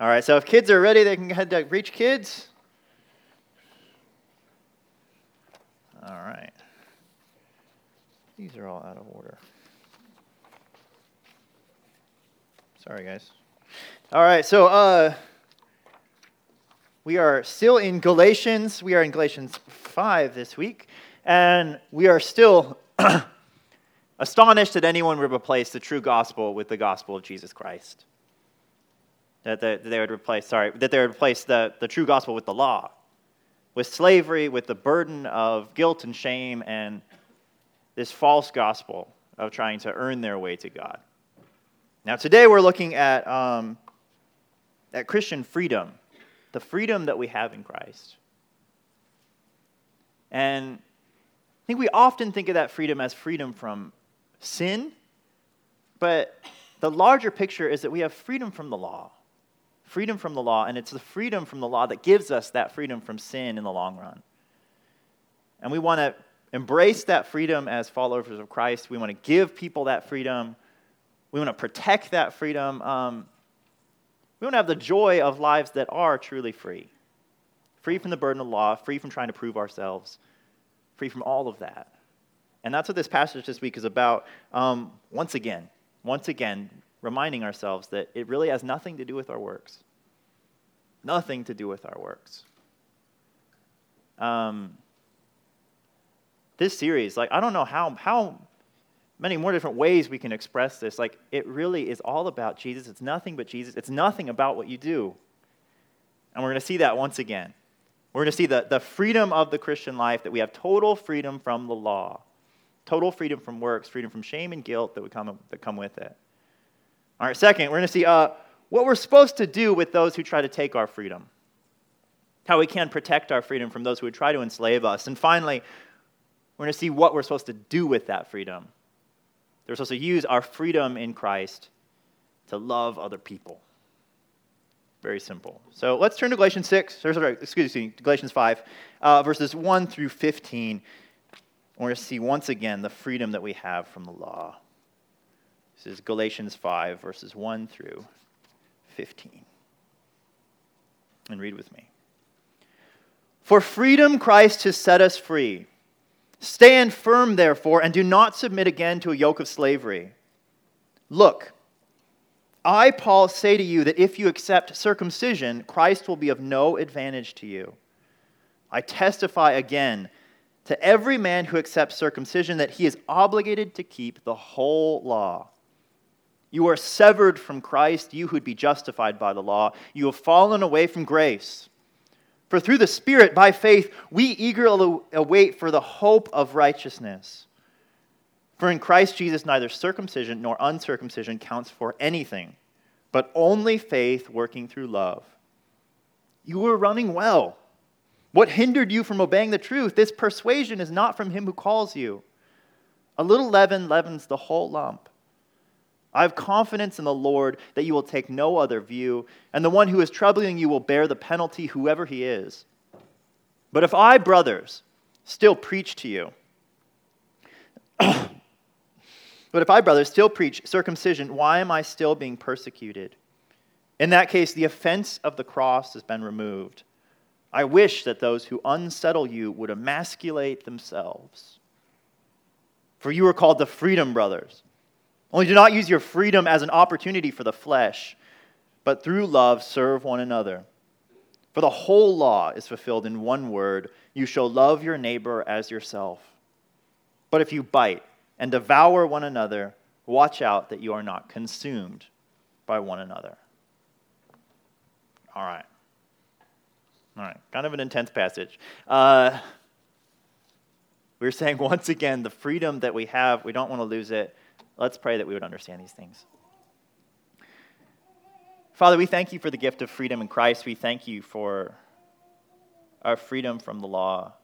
All right, so if kids are ready, they can go ahead to Reach Kids. All right. These are all out of order. Sorry, guys. All right, so we are still in Galatians. We are in Galatians 5 this week, and we are still astonished that anyone would replace the true gospel with the gospel of Jesus Christ. That they would replace the true gospel with the law, with slavery, with the burden of guilt and shame, and this false gospel of trying to earn their way to God. Now, today we're looking at Christian freedom, the freedom that we have in Christ. And I think we often think of that freedom as freedom from sin, but the larger picture is that we have freedom from the law. Freedom from the law, and it's the freedom from the law that gives us that freedom from sin in the long run. And we want to embrace that freedom as followers of Christ. We want to give people that freedom. We want to protect that freedom. We want to have the joy of lives that are truly free. Free from the burden of law, free from trying to prove ourselves, free from all of that. And that's what this passage this week is about. Once again, reminding ourselves that it really has nothing to do with our works. Nothing to do with our works. This series, I don't know how many more different ways we can express this. It really is all about Jesus. It's nothing but Jesus. It's nothing about what you do. And we're going to see that once again. We're going to see the freedom of the Christian life, that we have total freedom from the law, total freedom from works, freedom from shame and guilt that come with it. All right, second, we're going to see what we're supposed to do with those who try to take our freedom, how we can protect our freedom from those who would try to enslave us. And finally, we're going to see what we're supposed to do with that freedom. We're supposed to use our freedom in Christ to love other people. Very simple. So let's turn to Galatians 5, verses 1 through 15. We're going to see once again the freedom that we have from the law. This is Galatians 5, verses 1 through 15. And read with me. For freedom Christ has set us free. Stand firm, therefore, and do not submit again to a yoke of slavery. Look, I, Paul, say to you that if you accept circumcision, Christ will be of no advantage to you. I testify again to every man who accepts circumcision that he is obligated to keep the whole law. You are severed from Christ, you who'd be justified by the law. You have fallen away from grace. For through the Spirit, by faith, we eagerly await for the hope of righteousness. For in Christ Jesus, neither circumcision nor uncircumcision counts for anything, but only faith working through love. You were running well. What hindered you from obeying the truth? This persuasion is not from him who calls you. A little leaven leavens the whole lump. I have confidence in the Lord that you will take no other view, and the one who is troubling you will bear the penalty, whoever he is. But if I, brothers, still preach to you, circumcision, why am I still being persecuted? In that case, the offense of the cross has been removed. I wish that those who unsettle you would emasculate themselves. For you are called to freedom, brothers. Only do not use your freedom as an opportunity for the flesh, but through love serve one another. For the whole law is fulfilled in one word, you shall love your neighbor as yourself. But if you bite and devour one another, watch out that you are not consumed by one another. All right, kind of an intense passage. We're saying once again, the freedom that we have, we don't want to lose it. Let's pray that we would understand these things. Father, we thank you for the gift of freedom in Christ. We thank you for our freedom from the law.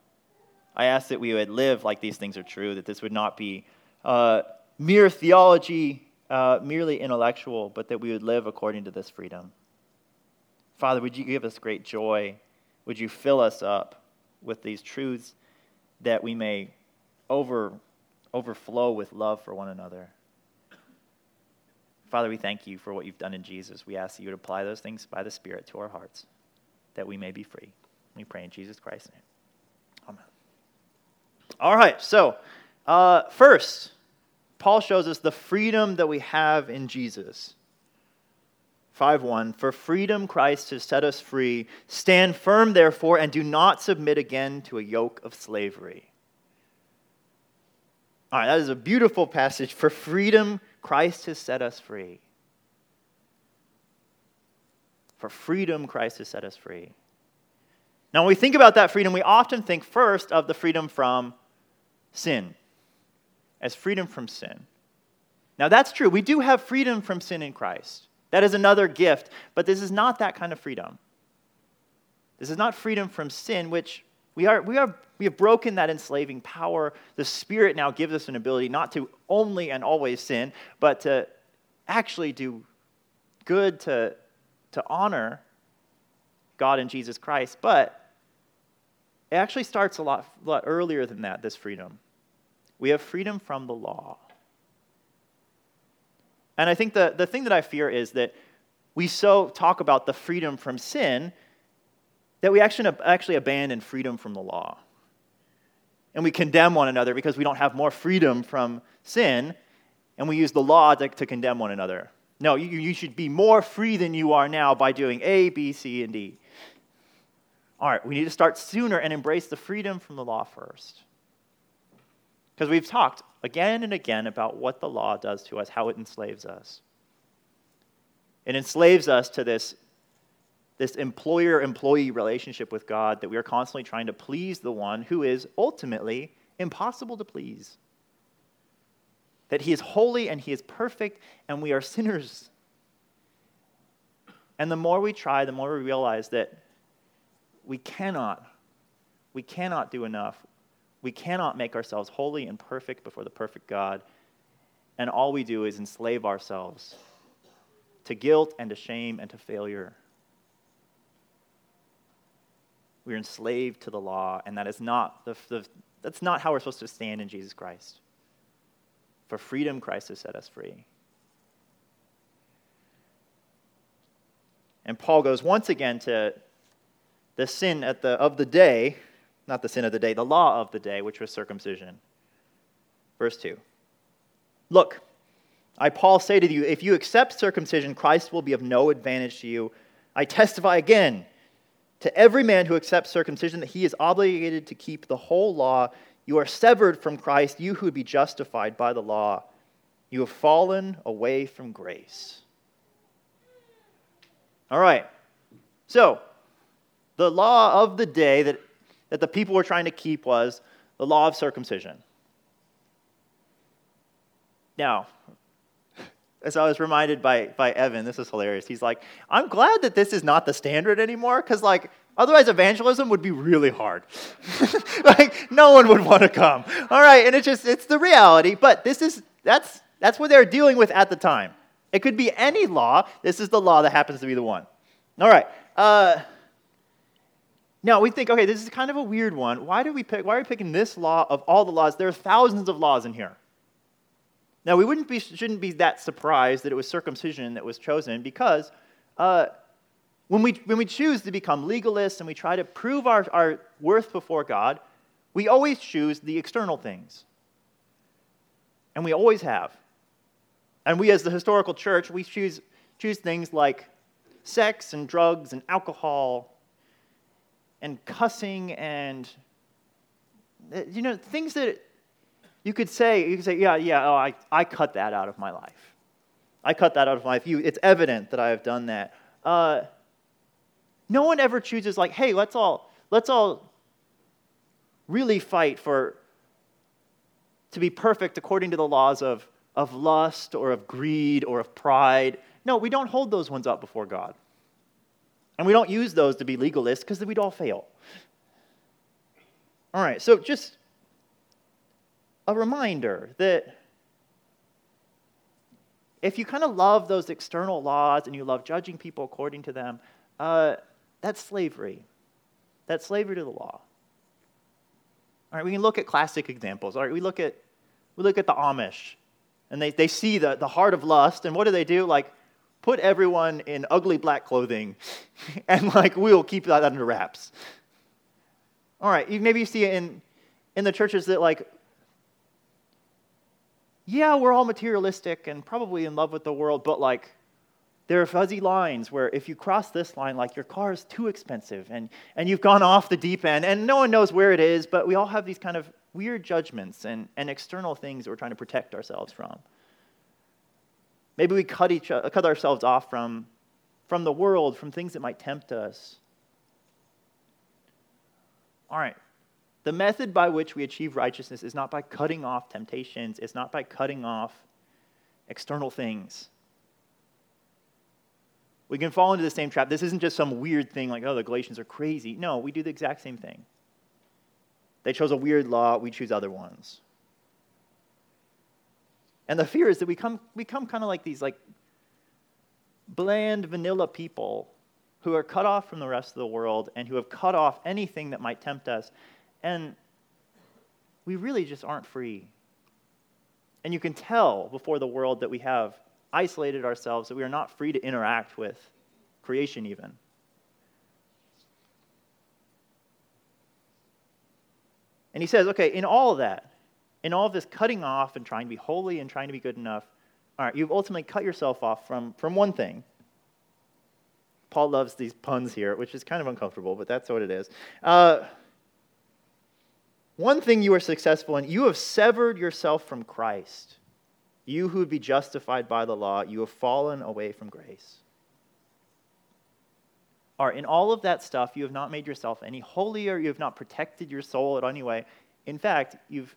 I ask that we would live like these things are true, that this would not be mere theology, merely intellectual, but that we would live according to this freedom. Father, would you give us great joy? Would you fill us up with these truths that we may overflow with love for one another? Father, we thank you for what you've done in Jesus. We ask that you would apply those things by the Spirit to our hearts, that we may be free. We pray in Jesus Christ's name. Amen. All right, so first, Paul shows us the freedom that we have in Jesus. 5:1, for freedom Christ has set us free. Stand firm, therefore, and do not submit again to a yoke of slavery. All right, that is a beautiful passage. For freedom Christ has set us free. For freedom Christ has set us free. Now, when we think about that freedom, we often think first of the freedom from sin, as freedom from sin. Now, that's true. We do have freedom from sin in Christ. That is another gift, but this is not that kind of freedom. This is not freedom from sin, which we have broken that enslaving power. The Spirit now gives us an ability not to only and always sin, but to actually do good, to honor God and Jesus Christ. But it actually starts a lot earlier than that, this freedom. We have freedom from the law. And I think the thing that I fear is that we so talk about the freedom from sin that we actually abandon freedom from the law. And we condemn one another because we don't have more freedom from sin, and we use the law to condemn one another. No, you should be more free than you are now by doing A, B, C, and D. All right, we need to start sooner and embrace the freedom from the law first. Because we've talked again and again about what the law does to us, how it enslaves us. It enslaves us to this employer-employee relationship with God that we are constantly trying to please the one who is ultimately impossible to please. That he is holy and he is perfect and we are sinners. And the more we try, the more we realize that we cannot do enough. We cannot make ourselves holy and perfect before the perfect God, and all we do is enslave ourselves to guilt and to shame and to failure. We're enslaved to the law, and that is not that's not how we're supposed to stand in Jesus Christ. For freedom, Christ has set us free. And Paul goes once again to the sin of the day. Not the sin of the day, the law of the day, which was circumcision. Verse 2. Look, I, Paul, say to you, if you accept circumcision, Christ will be of no advantage to you. I testify again to every man who accepts circumcision that he is obligated to keep the whole law. You are severed from Christ, you who would be justified by the law. You have fallen away from grace. All right. So, the law of the day that the people were trying to keep was the law of circumcision. Now, as I was reminded by Evan, this is hilarious. He's like, I'm glad that this is not the standard anymore, because otherwise evangelism would be really hard. No one would want to come. All right, and it's the reality, but that's what they're dealing with at the time. It could be any law. This is the law that happens to be the one. All right. Now, we think, okay, this is kind of a weird one. Why are we picking this law of all the laws? There are thousands of laws in here. Now, we shouldn't be that surprised that it was circumcision that was chosen, because when we choose to become legalists and we try to prove our worth before God, we always choose the external things. And we always have. And we as the historical church, we choose things like sex and drugs and alcohol and cussing and, things that you could say, I cut that out of my life. It's evident that I have done that. No one ever chooses hey, let's all really fight to be perfect according to the laws of lust or of greed or of pride. No, we don't hold those ones up before God. And we don't use those to be legalists, because we'd all fail. All right, so just a reminder that if you kind of love those external laws and you love judging people according to them, that's slavery. That's slavery to the law. All right, we can look at classic examples. All right, we look at the Amish. And they see the heart of lust. And what do? Like, put everyone in ugly black clothing. And, like, we'll keep that under wraps. All right, maybe you see it in the churches that, like, yeah, we're all materialistic and probably in love with the world, but, like, there are fuzzy lines where if you cross this line, like, your car is too expensive and you've gone off the deep end and no one knows where it is, but we all have these kind of weird judgments and external things that we're trying to protect ourselves from. Maybe we cut ourselves off from the world, from things that might tempt us. All right. The method by which we achieve righteousness is not by cutting off temptations. It's not by cutting off external things. We can fall into the same trap. This isn't just some weird thing like, oh, the Galatians are crazy. No, we do the exact same thing. They chose a weird law. We choose other ones. And the fear is that we become kind of like these like bland vanilla people who are cut off from the rest of the world and who have cut off anything that might tempt us. And we really just aren't free. And you can tell before the world that we have isolated ourselves, that we are not free to interact with creation even. And he says, okay, in all of that, in all of this cutting off and trying to be holy and trying to be good enough, all right, you've ultimately cut yourself off from one thing. Paul loves these puns here, which is kind of uncomfortable, but that's what it is. One thing you are successful in, you have severed yourself from Christ. You who would be justified by the law, you have fallen away from grace. All right, in all of that stuff, you have not made yourself any holier. You have not protected your soul in any way. In fact, you've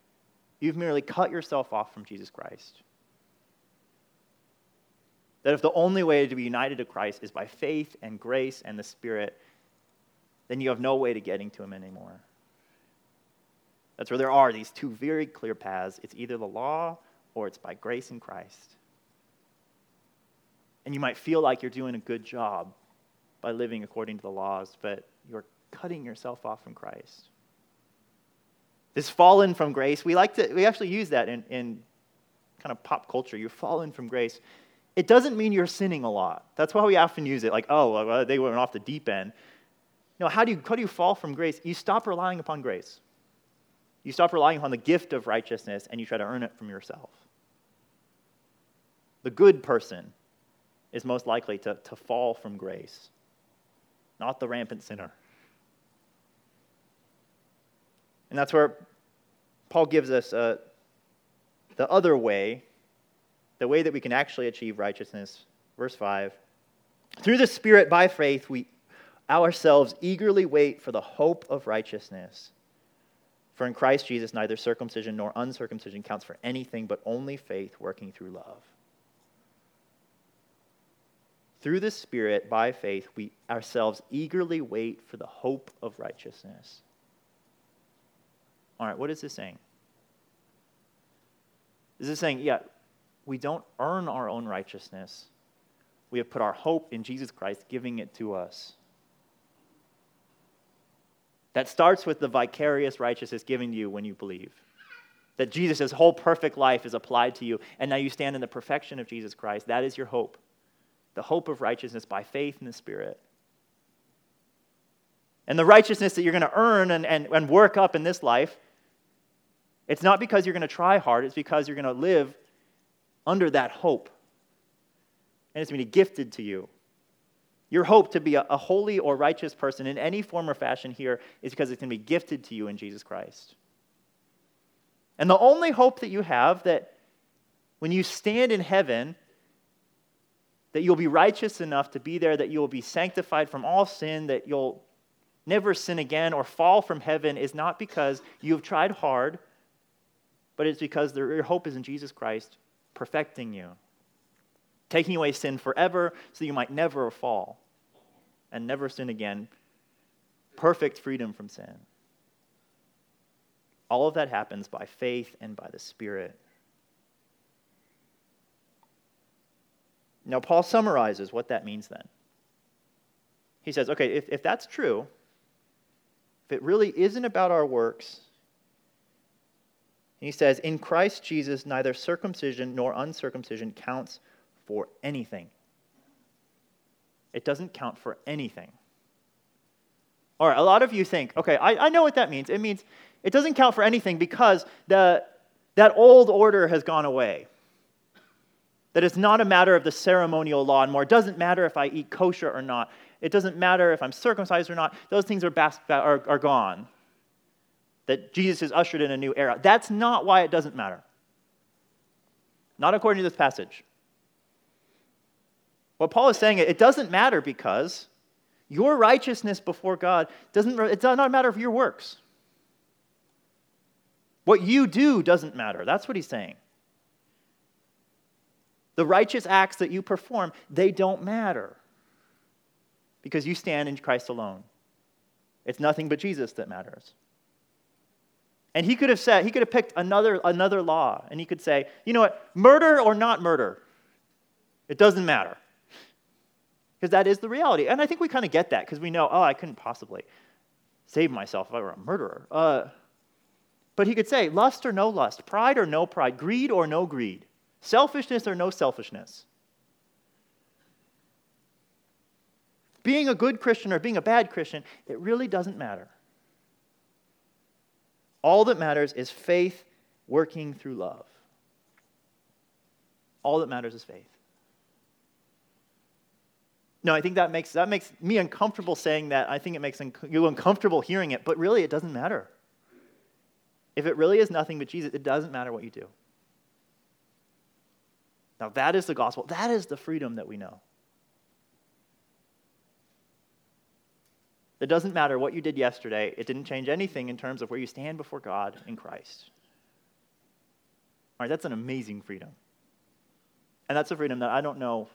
merely cut yourself off from Jesus Christ. That if the only way to be united to Christ is by faith and grace and the Spirit, then you have no way to getting to Him anymore. That's where there are these two very clear paths. It's either the law or it's by grace in Christ. And you might feel like you're doing a good job by living according to the laws, but you're cutting yourself off from Christ. This fallen from grace, we actually use that in kind of pop culture. You're fallen from grace. It doesn't mean you're sinning a lot. That's why we often use it like, oh, well, they went off the deep end. No, how do you fall from grace? You stop relying upon grace. You stop relying upon the gift of righteousness and you try to earn it from yourself. The good person is most likely to fall from grace, not the rampant sinner. And that's where Paul gives us the other way, the way that we can actually achieve righteousness. Verse 5, through the Spirit by faith we ourselves eagerly wait for the hope of righteousness. For in Christ Jesus, neither circumcision nor uncircumcision counts for anything, but only faith working through love. Through the Spirit, by faith, we ourselves eagerly wait for the hope of righteousness. All right, what is this saying? This is saying, yeah, we don't earn our own righteousness. We have put our hope in Jesus Christ, giving it to us. That starts with the vicarious righteousness given to you when you believe. That Jesus' whole perfect life is applied to you, and now you stand in the perfection of Jesus Christ. That is your hope. The hope of righteousness by faith in the Spirit. And the righteousness that you're going to earn and work up in this life, it's not because you're going to try hard, it's because you're going to live under that hope. And it's going to be gifted to you. Your hope to be a holy or righteous person in any form or fashion here is because it's going to be gifted to you in Jesus Christ. And the only hope that you have that when you stand in heaven, that you'll be righteous enough to be there, that you'll be sanctified from all sin, that you'll never sin again or fall from heaven is not because you've tried hard, but it's because your hope is in Jesus Christ perfecting you. Taking away sin forever so that you might never fall and never sin again. Perfect freedom from sin. All of that happens by faith and by the Spirit. Now, Paul summarizes what that means then. He says, okay, if that's true, if it really isn't about our works, he says, in Christ Jesus, neither circumcision nor uncircumcision counts for anything. It doesn't count for anything. All right, a lot of you think, okay, I know what that means. It means it doesn't count for anything because that old order has gone away. That it's not a matter of the ceremonial law anymore. It doesn't matter if I eat kosher or not. It doesn't matter if I'm circumcised or not. Those things are gone. That Jesus has ushered in a new era. That's not why it doesn't matter. Not according to this passage. What Paul is saying, it doesn't matter because your righteousness before God doesn't. It does not matter of your works. What you do doesn't matter. That's what he's saying. The righteous acts that you perform, they don't matter because you stand in Christ alone. It's nothing but Jesus that matters. And he could have said, he could have picked another law, and he could say, you know what, murder or not murder, it doesn't matter. Because that is the reality. And I think we kind of get that because we know, oh, I couldn't possibly save myself if I were a murderer. But he could say, lust or no lust, pride or no pride, greed or no greed. Selfishness or no selfishness. Being a good Christian or being a bad Christian, it really doesn't matter. All that matters is faith working through love. All that matters is faith. No, I think that makes me uncomfortable saying that. I think it makes you uncomfortable hearing it, but really it doesn't matter. If it really is nothing but Jesus, it doesn't matter what you do. Now that is the gospel. That is the freedom that we know. It doesn't matter what you did yesterday. It didn't change anything in terms of where you stand before God in Christ. All right, that's an amazing freedom. And that's a freedom that I don't know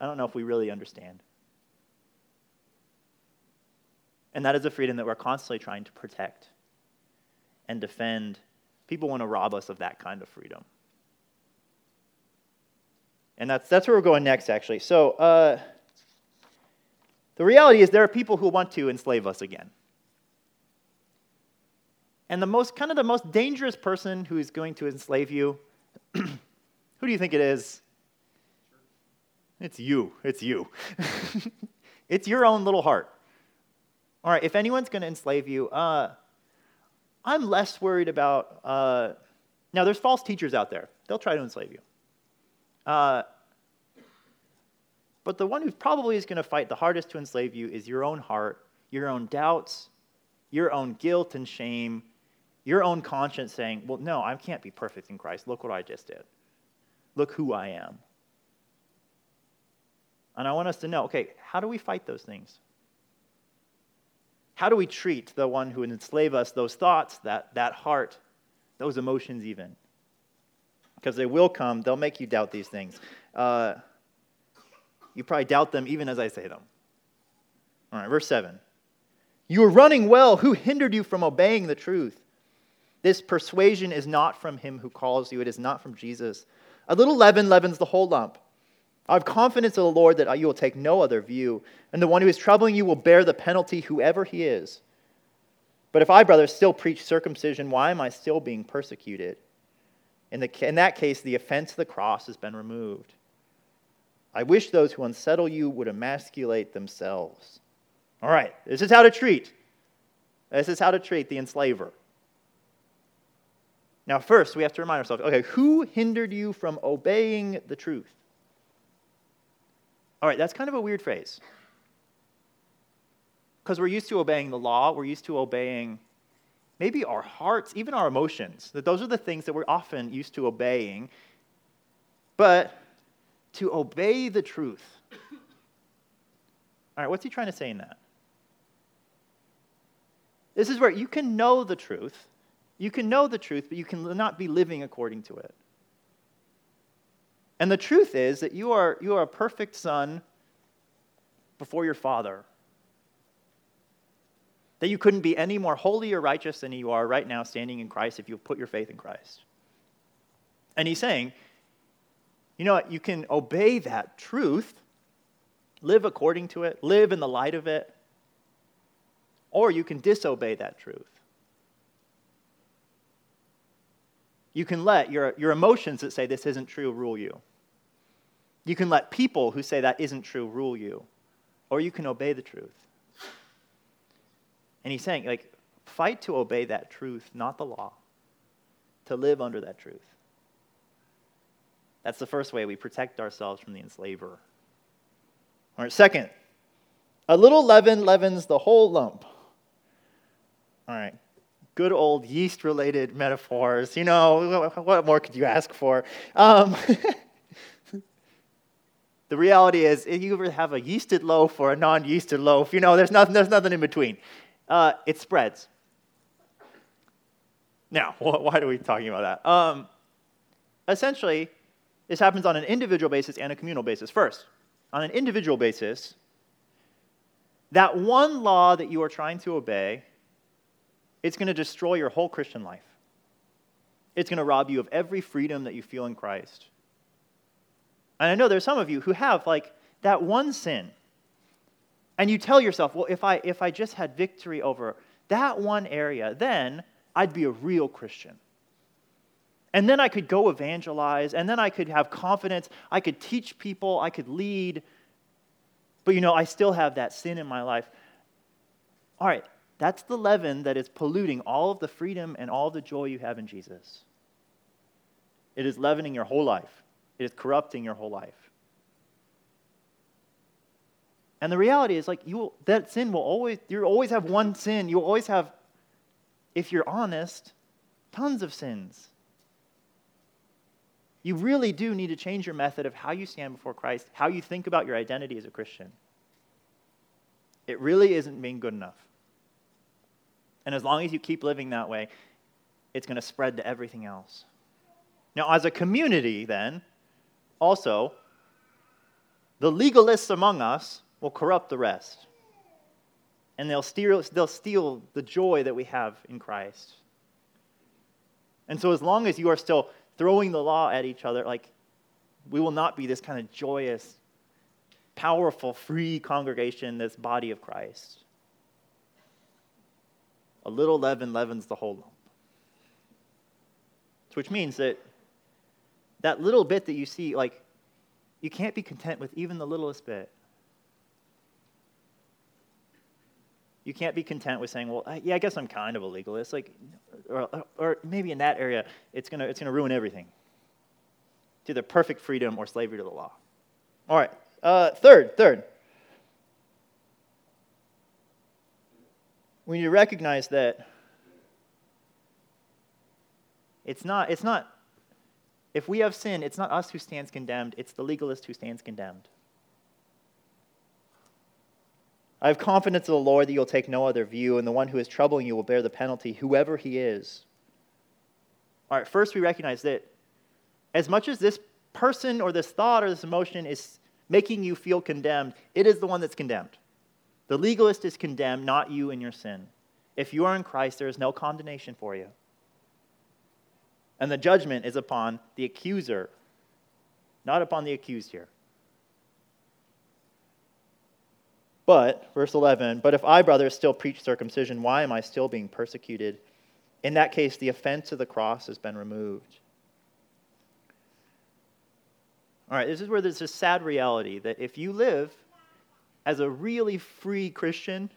if we really understand. And that is a freedom that we're constantly trying to protect and defend. People want to rob us of that kind of freedom. And that's where we're going next, actually. So the reality is there are people who want to enslave us again. And the most dangerous person who is going to enslave you, who do you think it is? It's you. It's you. It's your own little heart. All right, if anyone's going to enslave you, I'm less worried about... Now, there's false teachers out there. They'll try to enslave you. But the one who probably is going to fight the hardest to enslave you is your own heart, your own doubts, your own guilt and shame, your own conscience saying, well, no, I can't be perfect in Christ. Look what I just did. Look who I am. And I want us to know, okay, how do we fight those things? How do we treat the one who enslaves us, those thoughts, that heart, those emotions even? Because they will come, they'll make you doubt these things. You probably doubt them even as I say them. All right, verse 7. You were running well. Who hindered you from obeying the truth? This persuasion is not from him who calls you. It is not from Jesus. A little leaven leavens the whole lump. I have confidence in the Lord that you will take no other view, and the one who is troubling you will bear the penalty, whoever he is. But if I, brothers, still preach circumcision, why am I still being persecuted? In that case, the offense of the cross has been removed. I wish those who unsettle you would emasculate themselves. All right, this is how to treat. This is how to treat the enslaver. Now, first, we have to remind ourselves, okay, who hindered you from obeying the truth? All right, that's kind of a weird phrase. Because we're used to obeying the law. We're used to obeying... maybe our hearts, even our emotions, that those are the things that we're often used to obeying. But to obey the truth. All right, what's he trying to say in that? This is where you can know the truth. You can know the truth, but you cannot be living according to it. And the truth is that you are a perfect son before your Father. That you couldn't be any more holy or righteous than you are right now standing in Christ if you put your faith in Christ. And he's saying, you know what, you can obey that truth, live according to it, live in the light of it, or you can disobey that truth. You can let your emotions that say this isn't true rule you. You can let people who say that isn't true rule you. Or you can obey the truth. And he's saying, like, fight to obey that truth, not the law. To live under that truth. That's the first way we protect ourselves from the enslaver. All right, second, a little leaven leavens the whole lump. All right, good old yeast-related metaphors. You know, what more could you ask for? The reality is, if you ever have a yeasted loaf or a non-yeasted loaf, you know, there's nothing in between. It spreads. Now, why are we talking about that? Essentially, this happens on an individual basis and a communal basis. First, on an individual basis, that one law that you are trying to obey, it's going to destroy your whole Christian life. It's going to rob you of every freedom that you feel in Christ. And I know there's some of you who have, like, that one sin. And you tell yourself, well, if I just had victory over that one area, then I'd be a real Christian. And then I could go evangelize, and then I could have confidence, I could teach people, I could lead. But, you know, I still have that sin in my life. All right, that's the leaven that is polluting all of the freedom and all of the joy you have in Jesus. It is leavening your whole life. It is corrupting your whole life. And the reality is, like, you'll always have one sin. You'll always have, if you're honest, tons of sins. You really do need to change your method of how you stand before Christ, how you think about your identity as a Christian. It really isn't being good enough. And as long as you keep living that way, it's going to spread to everything else. Now, as a community, then, also, the legalists among us will corrupt the rest. And they'll steal the joy that we have in Christ. And so as long as you are still throwing the law at each other, like, we will not be this kind of joyous, powerful, free congregation, this body of Christ. A little leaven leavens the whole lump. Which means that little bit that you see, like, you can't be content with even the littlest bit. You can't be content with saying, well, yeah, I guess I'm kind of a legalist. Like, or maybe in that area, it's gonna ruin everything. It's either perfect freedom or slavery to the law. All right, third. We need to recognize that it's not, if we have sin, it's not us who stands condemned, it's the legalist who stands condemned. I have confidence in the Lord that you'll take no other view, and the one who is troubling you will bear the penalty, whoever he is. All right, first we recognize that as much as this person or this thought or this emotion is making you feel condemned, it is the one that's condemned. The legalist is condemned, not you and your sin. If you are in Christ, there is no condemnation for you. And the judgment is upon the accuser, not upon the accused here. But, verse 11, but if I, brothers, still preach circumcision, why am I still being persecuted? In that case, the offense of the cross has been removed. All right, this is where there's this sad reality that if you live as a really free Christian,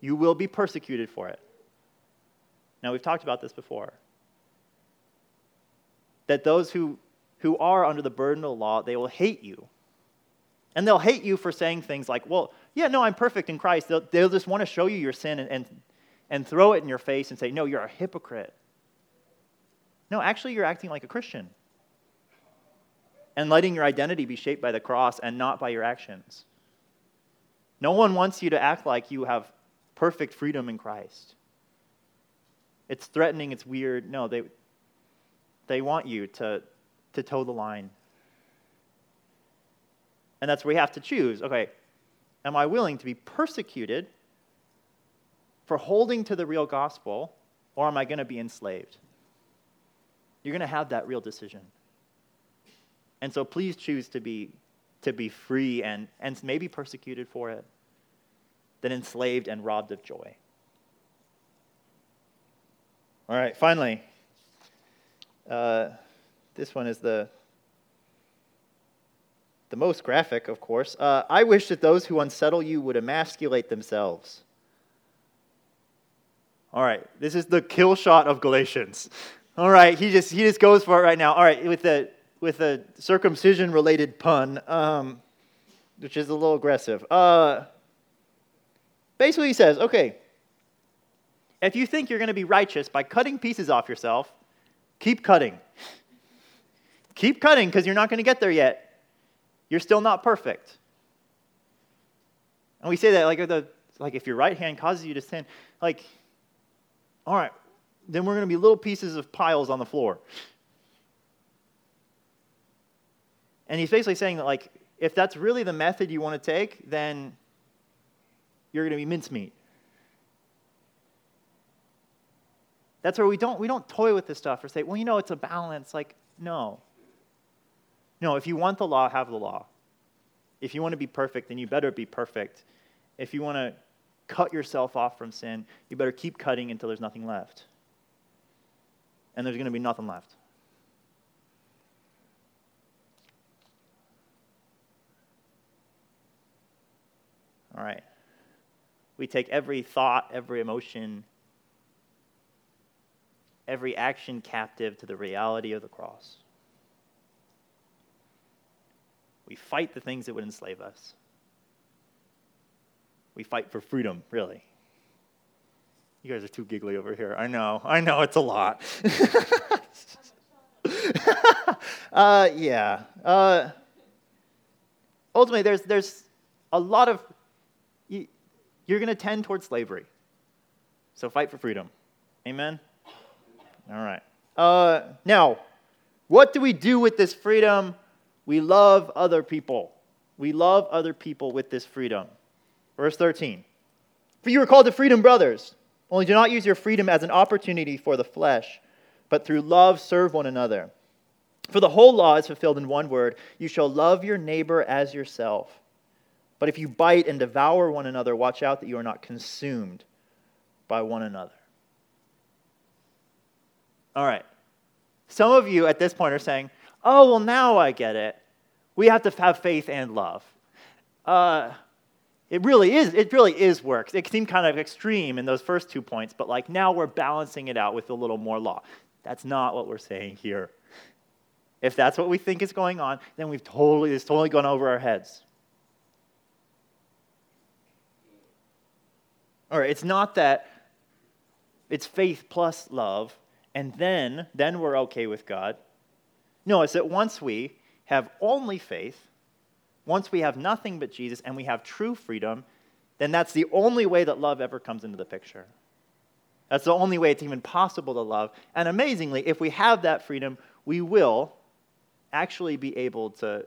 you will be persecuted for it. Now, we've talked about this before. That those who are under the burden of the law, they will hate you. And they'll hate you for saying things like, well, yeah, no, I'm perfect in Christ. They'll just want to show you your sin and throw it in your face and say, no, you're a hypocrite. No, actually, you're acting like a Christian. And letting your identity be shaped by the cross and not by your actions. No one wants you to act like you have perfect freedom in Christ. It's threatening, it's weird. No, they want you to toe the line. And that's where we have to choose. Okay, am I willing to be persecuted for holding to the real gospel, or am I going to be enslaved? You're going to have that real decision. And so please choose to be free and maybe persecuted for it, than enslaved and robbed of joy. All right, finally, This one is the most graphic, of course. I wish that those who unsettle you would emasculate themselves. All right, this is the kill shot of Galatians. All right, he just goes for it right now. All right, with a circumcision-related pun, which is a little aggressive. Basically, he says, okay, if you think you're going to be righteous by cutting pieces off yourself, keep cutting. Keep cutting, because you're not going to get there yet. You're still not perfect. And we say that like if your right hand causes you to sin, like, all right, then we're going to be little pieces of piles on the floor. And he's basically saying that, like, if that's really the method you want to take, then you're going to be mincemeat. That's where we don't toy with this stuff or say, well, you know, it's a balance. Like, no. No, if you want the law, have the law. If you want to be perfect, then you better be perfect. If you want to cut yourself off from sin, you better keep cutting until there's nothing left. And there's going to be nothing left. All right. We take every thought, every emotion, every action captive to the reality of the cross. We fight the things that would enslave us. We fight for freedom, really. You guys are too giggly over here. I know, it's a lot. Yeah. Ultimately, there's a lot of... You're going to tend towards slavery. So fight for freedom. Amen? All right. Now, what do we do with this freedom? We love other people. We love other people with this freedom. Verse 13. For you are called to freedom, brothers. Only do not use your freedom as an opportunity for the flesh, but through love serve one another. For the whole law is fulfilled in one word. You shall love your neighbor as yourself. But if you bite and devour one another, watch out that you are not consumed by one another. All right. Some of you at this point are saying, oh, well, now I get it. We have to have faith and love. It really is works. It seemed kind of extreme in those first 2 points, but like now we're balancing it out with a little more law. That's not what we're saying here. If that's what we think is going on, then it's totally gone over our heads. All right, it's not that it's faith plus love, and then we're okay with God. No, it's that once we have only faith, once we have nothing but Jesus, and we have true freedom, then that's the only way that love ever comes into the picture. That's the only way it's even possible to love. And amazingly, if we have that freedom, we will actually be able to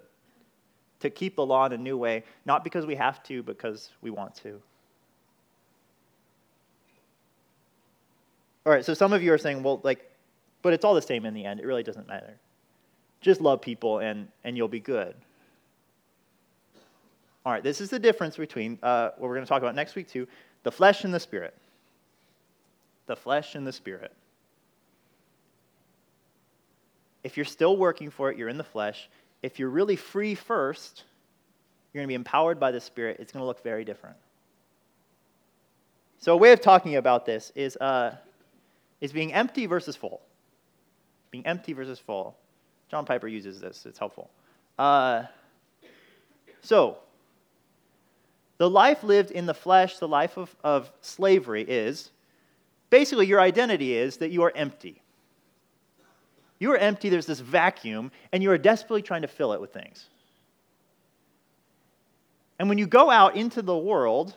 keep the law in a new way, not because we have to, because we want to. All right, so some of you are saying, well, like, but it's all the same in the end. It really doesn't matter. Just love people and you'll be good. All right, this is the difference between what we're going to talk about next week too, the flesh and the spirit. The flesh and the spirit. If you're still working for it, you're in the flesh. If you're really free first, you're going to be empowered by the spirit. It's going to look very different. So a way of talking about this is being empty versus full. Being empty versus full. John Piper uses this. It's helpful. So, the life lived in the flesh, the life of slavery is, basically your identity is that you are empty. You are empty, there's this vacuum, and you are desperately trying to fill it with things. And when you go out into the world,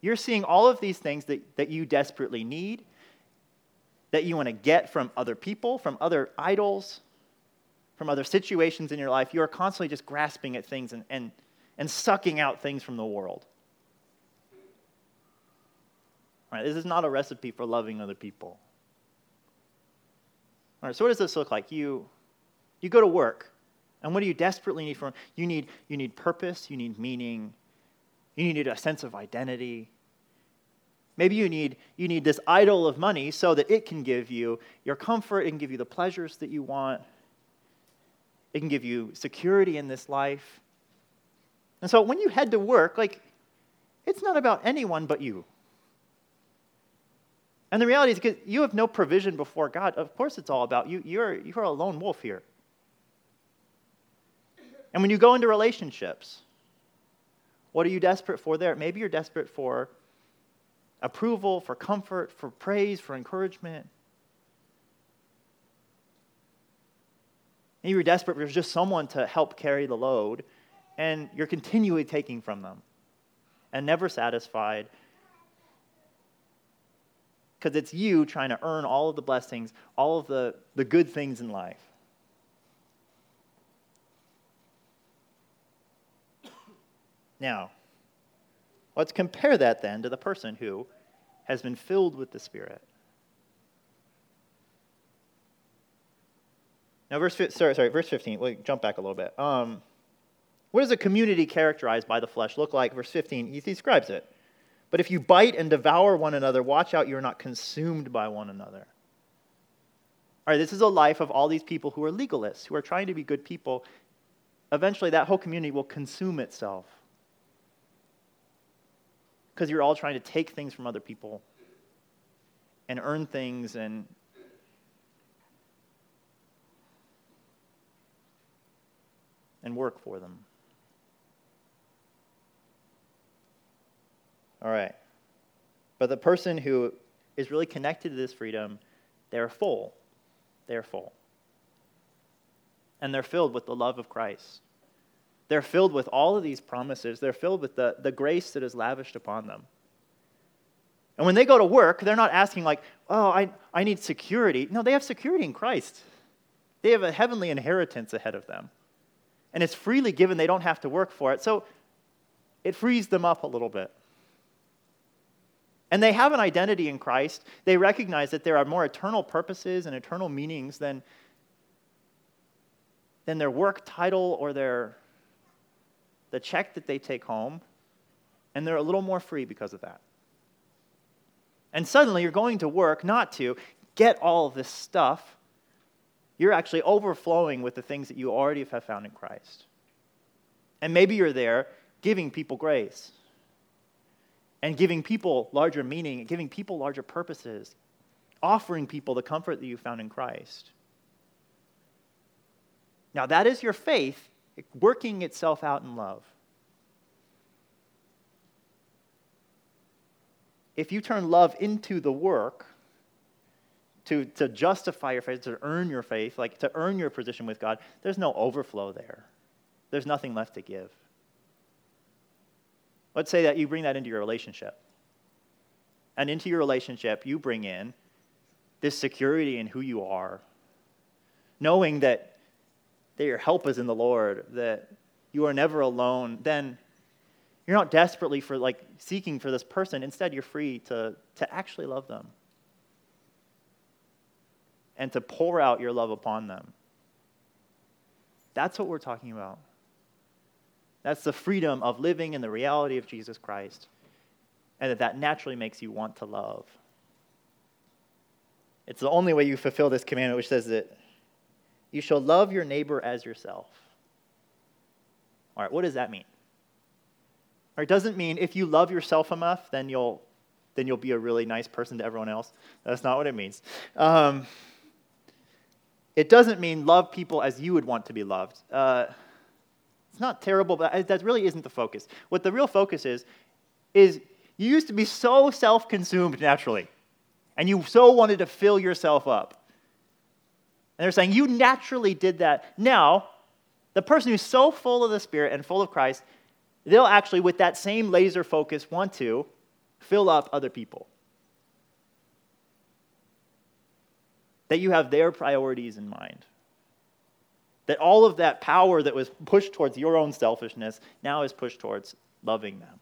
you're seeing all of these things that you desperately need, that you want to get from other people, from other idols, from other situations in your life. You are constantly just grasping at things and sucking out things from the world. All right, this is not a recipe for loving other people. All right, so what does this look like? You go to work, and what do you desperately need from? You need purpose, you need meaning. You need a sense of identity. Maybe you need this idol of money so that it can give you your comfort, it can give you the pleasures that you want, it can give you security in this life. And so when you head to work, like, it's not about anyone but you. And the reality is, because you have no provision before God, of course it's all about you. You're a lone wolf here. And when you go into relationships, what are you desperate for there? Maybe you're desperate for approval, for comfort, for praise, for encouragement. Maybe you're desperate for just someone to help carry the load, and you're continually taking from them and never satisfied, because it's you trying to earn all of the blessings, all of the good things in life. Now, let's compare that then to the person who has been filled with the Spirit. Now, verse 15. We'll jump back a little bit. What does a community characterized by the flesh look like? Verse 15, he describes it. But if you bite and devour one another, watch out you are not consumed by one another. All right, this is a life of all these people who are legalists, who are trying to be good people. Eventually, that whole community will consume itself, because you're all trying to take things from other people and earn things. And work for them. All right. But the person who is really connected to this freedom, they're full. They're full. And they're filled with the love of Christ. They're filled with all of these promises. They're filled with the grace that is lavished upon them. And when they go to work, they're not asking like, oh, I need security. No, they have security in Christ. They have a heavenly inheritance ahead of them. And it's freely given. They don't have to work for it. So it frees them up a little bit. And they have an identity in Christ. They recognize that there are more eternal purposes and eternal meanings than their work title or the check that they take home. And they're a little more free because of that. And suddenly you're going to work not to get all of this stuff. You're actually overflowing with the things that you already have found in Christ. And maybe you're there giving people grace and giving people larger meaning, giving people larger purposes, offering people the comfort that you found in Christ. Now, that is your faith working itself out in love. If you turn love into the work, to justify your faith, to earn your faith, like to earn your position with God, there's no overflow there. There's nothing left to give. Let's say that you bring that into your relationship. And into your relationship, you bring in this security in who you are, knowing that your help is in the Lord, that you are never alone. Then you're not desperately for like seeking for this person. Instead, you're free to actually love them and to pour out your love upon them. That's what we're talking about. That's the freedom of living in the reality of Jesus Christ, and that naturally makes you want to love. It's the only way you fulfill this commandment, which says that you shall love your neighbor as yourself. All right, what does that mean? All right, it doesn't mean if you love yourself enough, then you'll be a really nice person to everyone else. That's not what it means. It doesn't mean love people as you would want to be loved. It's not terrible, but that really isn't the focus. What the real focus is you used to be so self-consumed naturally, and you so wanted to fill yourself up. And they're saying, you naturally did that. Now, the person who's so full of the Spirit and full of Christ, they'll actually, with that same laser focus, want to fill up other people. That you have their priorities in mind. That all of that power that was pushed towards your own selfishness now is pushed towards loving them.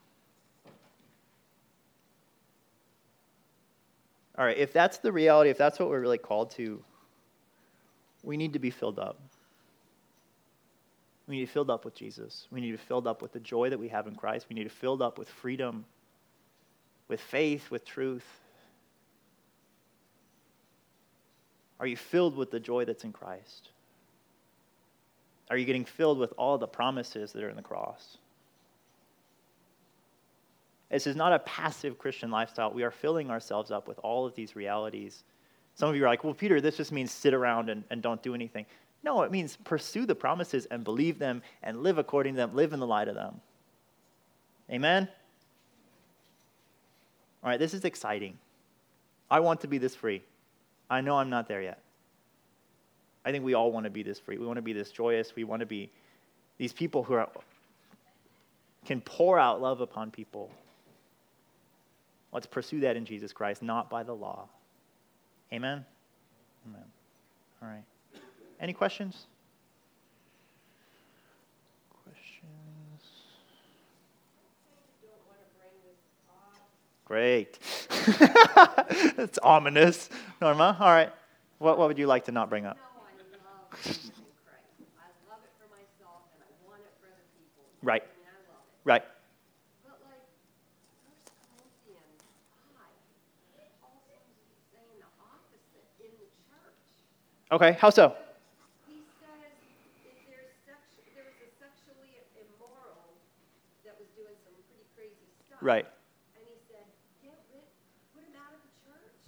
All right, if that's the reality, if that's what we're really called to, we need to be filled up. We need to be filled up with Jesus. We need to be filled up with the joy that we have in Christ. We need to be filled up with freedom. with faith, with truth? Are you filled with the joy that's in Christ? Are you getting filled with all the promises that are in the cross? This is not a passive Christian lifestyle. We are filling ourselves up with all of these realities. Some of you are like, well, Peter, this just means sit around and don't do anything. No, it means pursue the promises and believe them and live according to them, live in the light of them. Amen? All right, this is exciting. I want to be this free. I know I'm not there yet. I think we all want to be this free. We want to be this joyous. We want to be these people who can pour out love upon people. Let's pursue that in Jesus Christ, not by the law. Amen? Amen. All right. Any questions? Great. That's ominous, Norma. All right. What would you like to not bring up? No, I love Christ. I love it for myself, and I want it for other people. Right. I mean, I love it. Right. But like, 1 Corinthians 5, it all seems to be saying the opposite in the church. Okay. How so? He says if there was a sexually immoral that was doing some pretty crazy stuff. Right.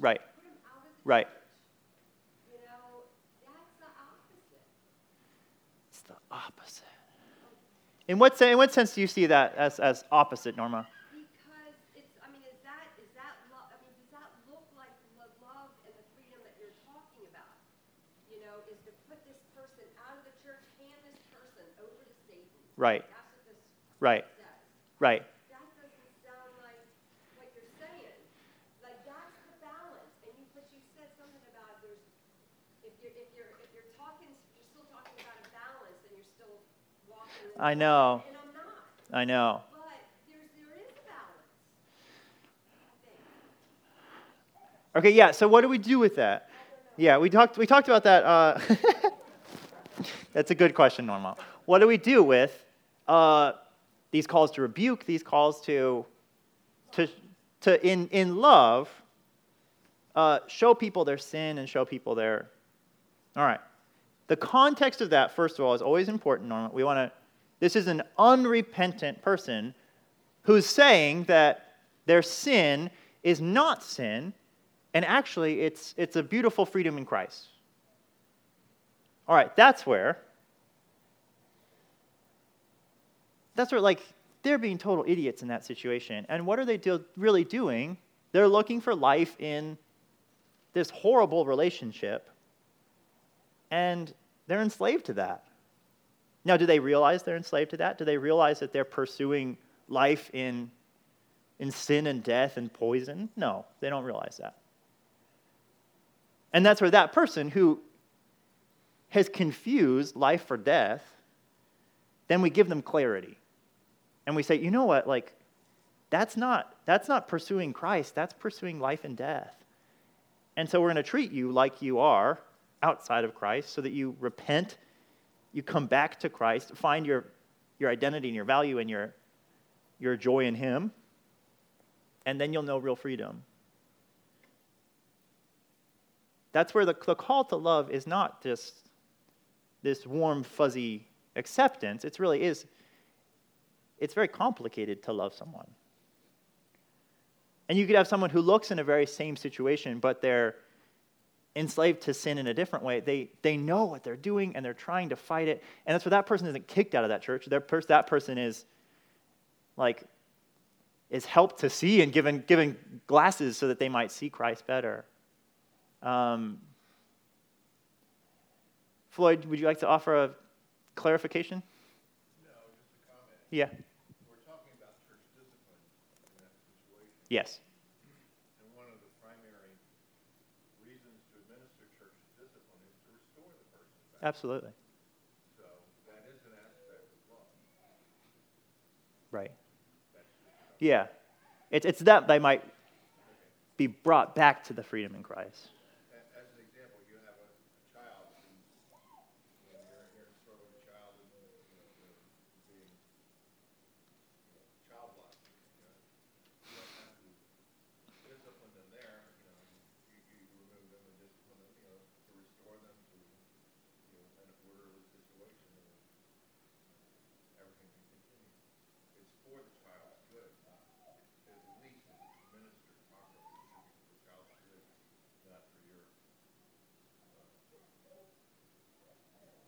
Right, right. You know, that's the opposite. It's the opposite. In what sense do you see that as opposite, Norma? Because is that love? I mean, does that look like the love and the freedom that you're talking about? You know, is to put this person out of the church, hand this person over to Satan. Right. That's what this right says. Right. I know. And I'm not. I know. But there is a balance, I think. Okay, yeah. So what do we do with that? Yeah, we talked about that. That's a good question, Norma. What do we do with these calls to rebuke? These calls to in love show people their sin and show people their. All right. The context of that, first of all, is always important, Norma. We want to. This is an unrepentant person who's saying that their sin is not sin, and actually it's a beautiful freedom in Christ. All right, that's where like they're being total idiots in that situation. And what are they really doing? They're looking for life in this horrible relationship, and they're enslaved to that. Now, do they realize they're enslaved to that? Do they realize that they're pursuing life in sin and death and poison? No, they don't realize that. And that's where that person who has confused life for death, then we give them clarity. And we say, you know what, like, that's not pursuing Christ, that's pursuing life and death. And so we're going to treat you like you are outside of Christ so that you repent. You come back to Christ, find your identity and your value and your joy in Him, and then you'll know real freedom. That's where the call to love is not just this warm, fuzzy acceptance. It really is. It's very complicated to love someone. And you could have someone who looks in a very same situation, but they're enslaved to sin in a different way. They know what they're doing, and they're trying to fight it. And that's where that person isn't kicked out of that church. That person is, like, is helped to see and given glasses so that they might see Christ better. Floyd, would you like to offer a clarification? No, just a comment. Yeah. We're talking about church discipline in that situation. Yes. Absolutely. So that is an aspect of love. Right. Yeah. It's that they might be brought back to the freedom in Christ. As an example, you have a child, and you're struggling with a child and being childlike. You don't have to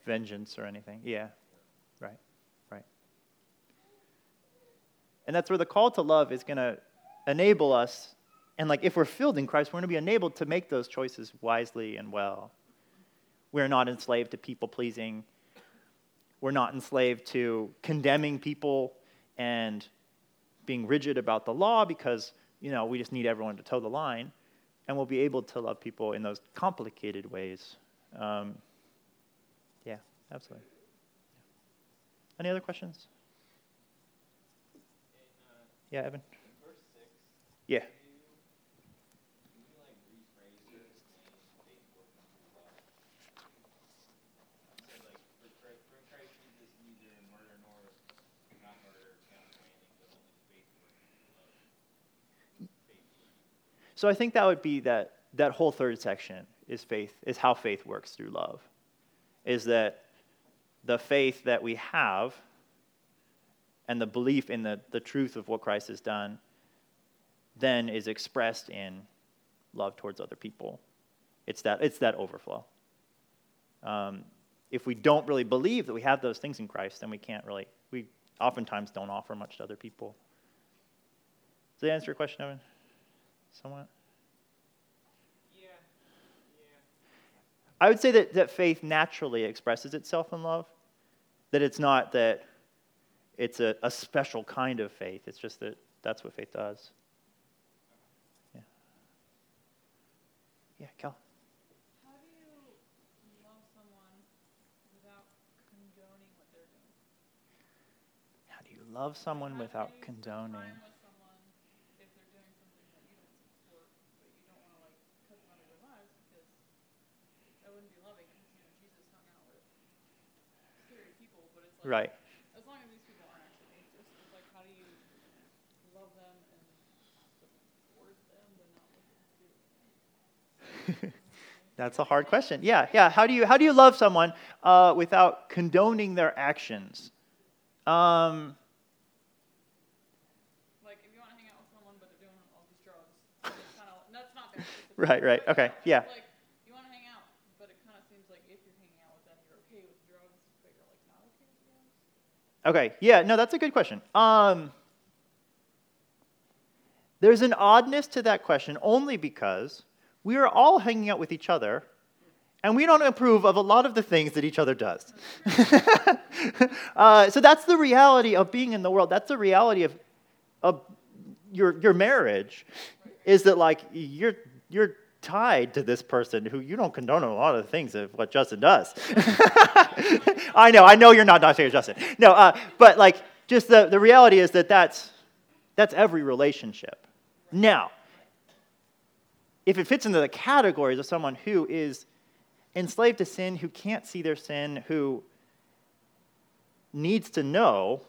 vengeance or anything. Yeah, right, right. And that's where the call to love is going to enable us. And like if we're filled in Christ, we're going to be enabled to make those choices wisely and well. We're not enslaved to people-pleasing. We're not enslaved to condemning people and being rigid about the law because, we just need everyone to toe the line. And we'll be able to love people in those complicated ways. Yeah, absolutely. Yeah. Any other questions? Yeah, Evan? Verse 6. Yeah. Can you rephrase your name based on the law? So, for Christ, Jesus neither murder nor not murder, counts for anything, but only faith. So I think that would be that whole third section is faith, is how faith works through love. Is that the faith that we have and the belief in the truth of what Christ has done then is expressed in love towards other people. It's that overflow. If we don't really believe that we have those things in Christ, then we oftentimes don't offer much to other people. Does that answer your question, Evan? Somewhat? I would say that faith naturally expresses itself in love, that it's not that it's a special kind of faith. It's just that that's what faith does. Yeah. Yeah, Cal. How do you love someone without condoning what they're doing? How do you love someone without condoning? Right. As long as these people aren't actually dangerous, it's like how do you love them and support them but not what they do? That's a hard question. Yeah. How do you love someone without condoning their actions? Like if you want to hang out with someone but they're doing all these drugs, it's kind of that's not their specific. Right. Okay. Yeah. Like, okay, yeah, no, that's a good question. There's an oddness to that question only because we are all hanging out with each other and we don't approve of a lot of the things that each other does. So that's the reality of being in the world. That's the reality of your marriage is that like you're tied to this person who you don't condone a lot of the things of what Justin does. I know you're not saying Justin. No, but like just the reality is that that's every relationship. Now, if it fits into the categories of someone who is enslaved to sin, who can't see their sin, who needs to know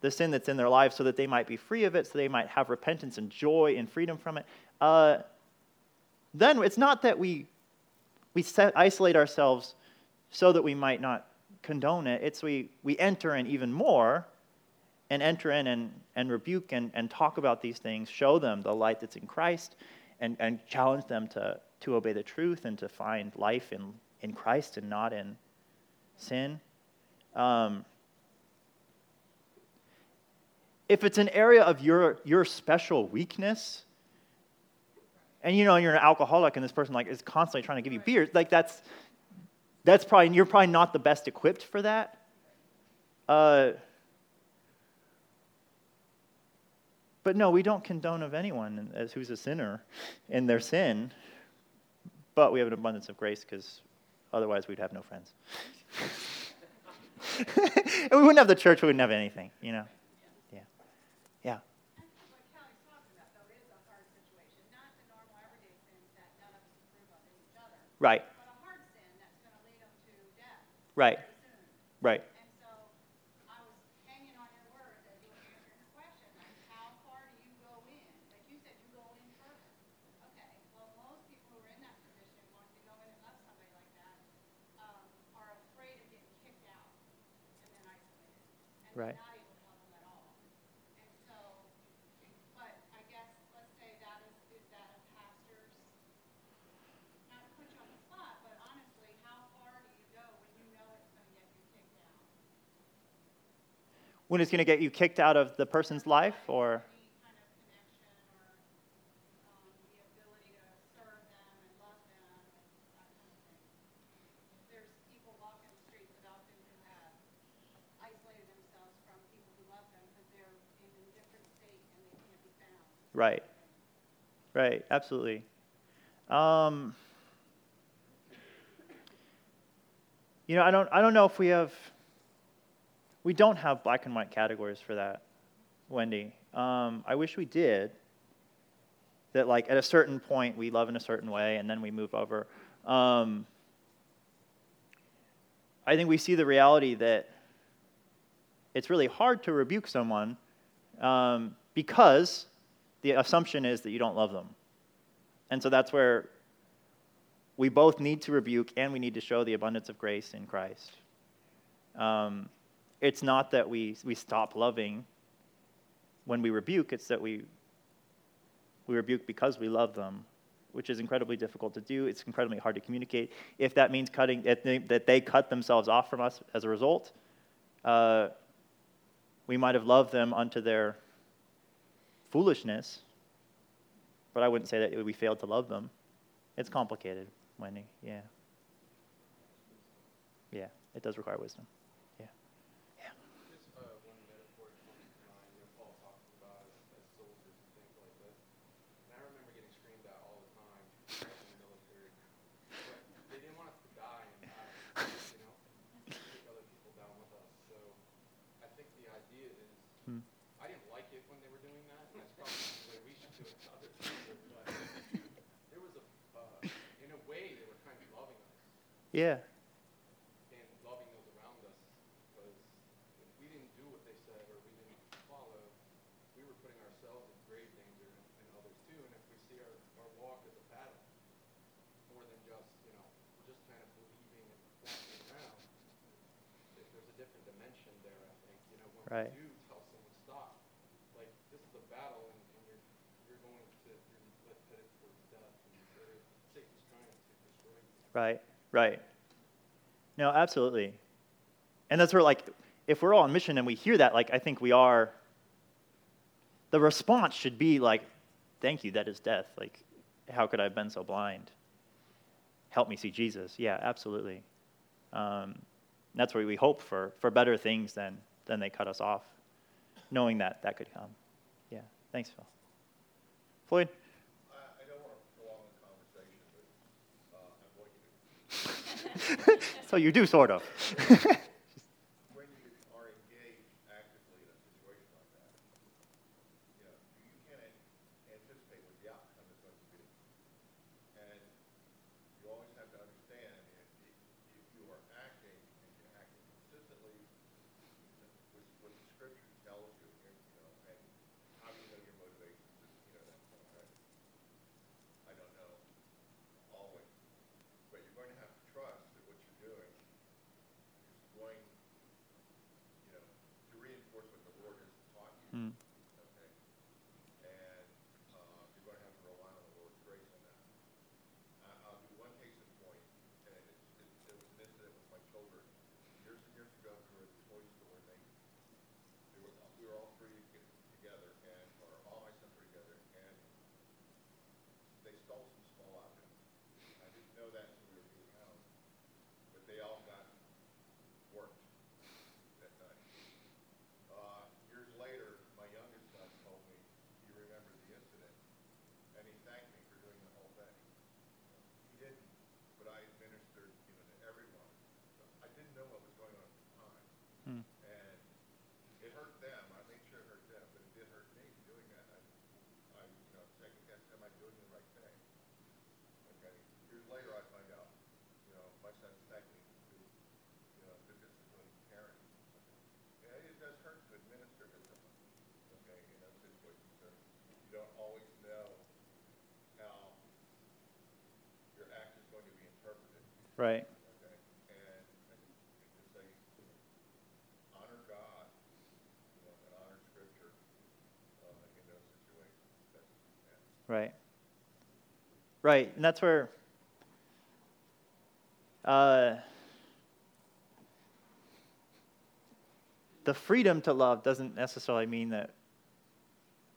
the sin that's in their life so that they might be free of it, so they might have repentance and joy and freedom from it, then it's not that we isolate ourselves so that we might not condone it. It's we enter in even more and enter in and rebuke and talk about these things, show them the light that's in Christ and challenge them to obey the truth and to find life in Christ and not in sin. If it's an area of your special weakness, and you're an alcoholic and this person like is constantly trying to give you beer, like that's probably, you're probably not the best equipped for that. But no, we don't condone of anyone as who's a sinner in their sin, but we have an abundance of grace because otherwise we'd have no friends. And we wouldn't have the church, we wouldn't have anything, Yeah. Right. But a hard sin that's going to lead them to death. Right. Right. And so I was hanging on your word that you answered the question, like how far do you go in? Like you said, you go in further. Okay. Well, most people who are in that position want to go in and love somebody like that are afraid of getting kicked out and then isolated. And right. Not able to love them at all. And so, but I guess let's say that is that a pastor's. Not to put you on the spot, but honestly, how far do you go when When it's going to get you kicked out of the person's life, or? Right, right, absolutely. You know, I don't know if we don't have black and white categories for that, Wendy. I wish we did. That like at a certain point we love in a certain way and then we move over. I think we see the reality that it's really hard to rebuke someone because the assumption is that you don't love them. And so that's where we both need to rebuke and we need to show the abundance of grace in Christ. It's not that we stop loving when we rebuke. It's that we rebuke because we love them, which is incredibly difficult to do. It's incredibly hard to communicate. If that means that they cut themselves off from us as a result, we might have loved them unto their foolishness, but I wouldn't say that we failed to love them. It's complicated, Wendy. Yeah. Yeah, it does require wisdom. Yeah. Yeah. Just one metaphor that comes to mind that Paul talks about as soldiers and things like this. And I remember getting screamed at all the time in the military. But they didn't want us to die in battle, you know, take other people down with us. So I think the idea is I didn't like it when they were doing that. That's probably the way we should do it to other people. But there was in a way, they were kind of loving us. Yeah. And loving those around us. Because if we didn't do what they said or we didn't follow, we were putting ourselves in grave danger and others too. And if we see our walk as a battle, more than just, you know, we're just kind of believing and walking around, there's a different dimension there, I think. You know, when right. We do right, right. No, absolutely. And that's where, like, if we're all on mission and we hear that, like, I think we are, the response should be, like, thank you, that is death. Like, how could I have been so blind? Help me see Jesus. Yeah, absolutely. That's where we hope for better things than they cut us off, knowing that that could come. Yeah, thanks, Phil. Floyd? So you do, sort of. When you are engaged actively in a situation like that, you know, you can't anticipate what the outcome is going to be. And you always have to understand if you are acting and you're acting consistently with what the scripture tells you, you know, and how do you know your motivations, you know, that kind of thing. I don't know always, but you're going to have to trust that what you're doing is going, you know, to reinforce what the Lord has taught you. Mm. Okay, and you're going to have to rely on the Lord's grace on that. I'll do one case in point, and there was an incident with my children years and years ago. We were at the toy store, and we were all three together, and or all my sons were together, and they stole some small items. I didn't know that. They all got worked that night. Years later, my youngest son told me he remembered the incident, and he thanked me for doing the whole thing. He didn't, but I administered, you know, to everyone. So I didn't know what was going on at the time, and it hurt them. I made sure it hurt them, but it did hurt me doing that. I you know, second guess, am I doing the right thing? Okay. Years later, I find out, you know, my son thanked me. Right. Okay. And just say, honor God, you know, and honor Scripture in those situations. Right. Right, and that's where the freedom to love doesn't necessarily mean that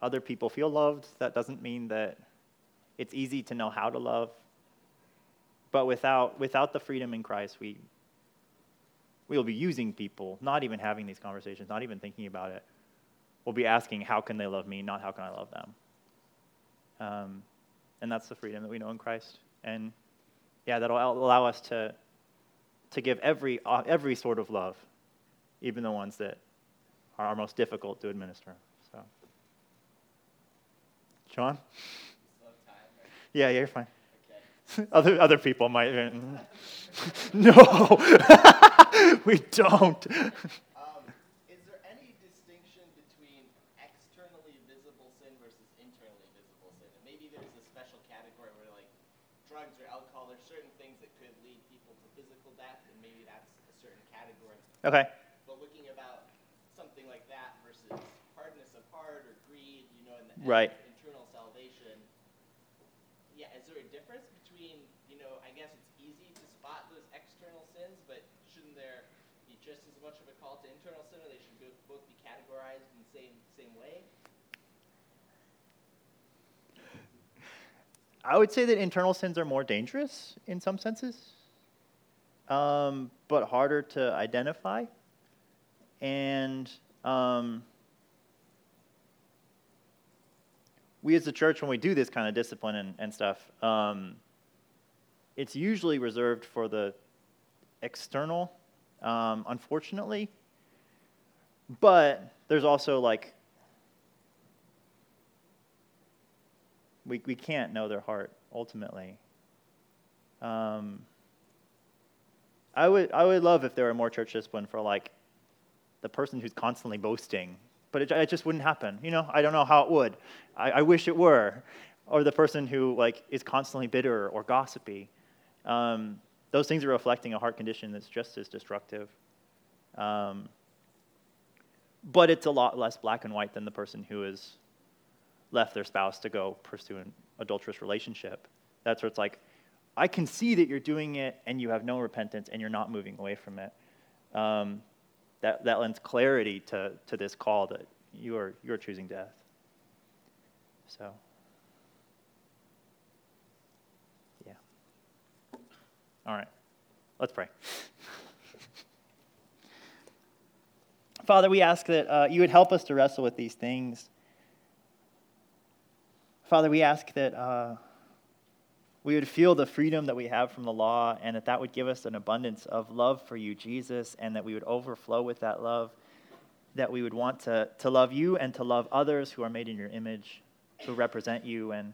other people feel loved. That doesn't mean that it's easy to know how to love. But without the freedom in Christ, we'll be using people, not even having these conversations, not even thinking about it. We'll be asking, how can they love me, not how can I love them? And that's the freedom that we know in Christ. And yeah, that'll allow us to give every sort of love, even the ones that are our most difficult to administer. So, Sean? Time, right? Yeah, you're fine. Okay. Other people might. No, we don't. Is there any distinction between externally visible sin versus internally visible sin? And maybe there's a special category where, like, drugs or alcohol, there's certain things that could lead people to physical death, and maybe that's a certain category. Okay. Right. Internal salvation. Yeah, is there a difference between, I guess it's easy to spot those external sins, but shouldn't there be just as much of a call to internal sin, or they should both be categorized in the same way? I would say that internal sins are more dangerous in some senses, but harder to identify. And we as a church, when we do this kind of discipline and stuff, it's usually reserved for the external, unfortunately. But there's also, like, we can't know their heart, ultimately. I would love if there were more church discipline for, like, the person who's constantly boasting. But it just wouldn't happen. I don't know how it would. I wish it were. Or the person who, like, is constantly bitter or gossipy. Those things are reflecting a heart condition that's just as destructive. But it's a lot less black and white than the person who has left their spouse to go pursue an adulterous relationship. That's where it's like, I can see that you're doing it and you have no repentance and you're not moving away from it. That lends clarity to this call that you're choosing death. So, yeah. All right, let's pray. Father, we ask that you would help us to wrestle with these things. Father, we ask that we would feel the freedom that we have from the law, and that would give us an abundance of love for you, Jesus, and that we would overflow with that love, that we would want to love you and to love others who are made in your image, who represent you. And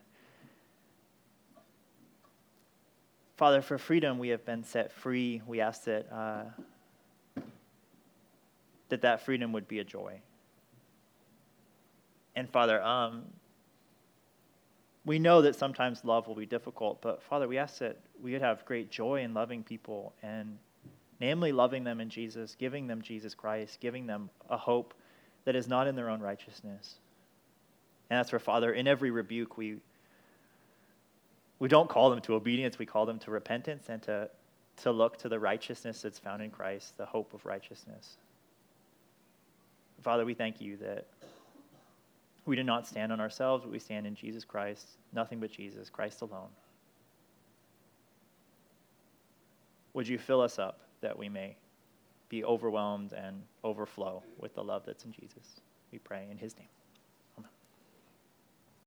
Father, for freedom we have been set free. We ask that that freedom would be a joy. And Father, we know that sometimes love will be difficult, but Father, we ask that we would have great joy in loving people, and namely loving them in Jesus, giving them Jesus Christ, giving them a hope that is not in their own righteousness. And that's where, Father, in every rebuke, we don't call them to obedience, we call them to repentance and to look to the righteousness that's found in Christ, the hope of righteousness. Father, we thank you that we do not stand on ourselves, but we stand in Jesus Christ, nothing but Jesus, Christ alone. Would you fill us up that we may be overwhelmed and overflow with the love that's in Jesus? We pray in his name.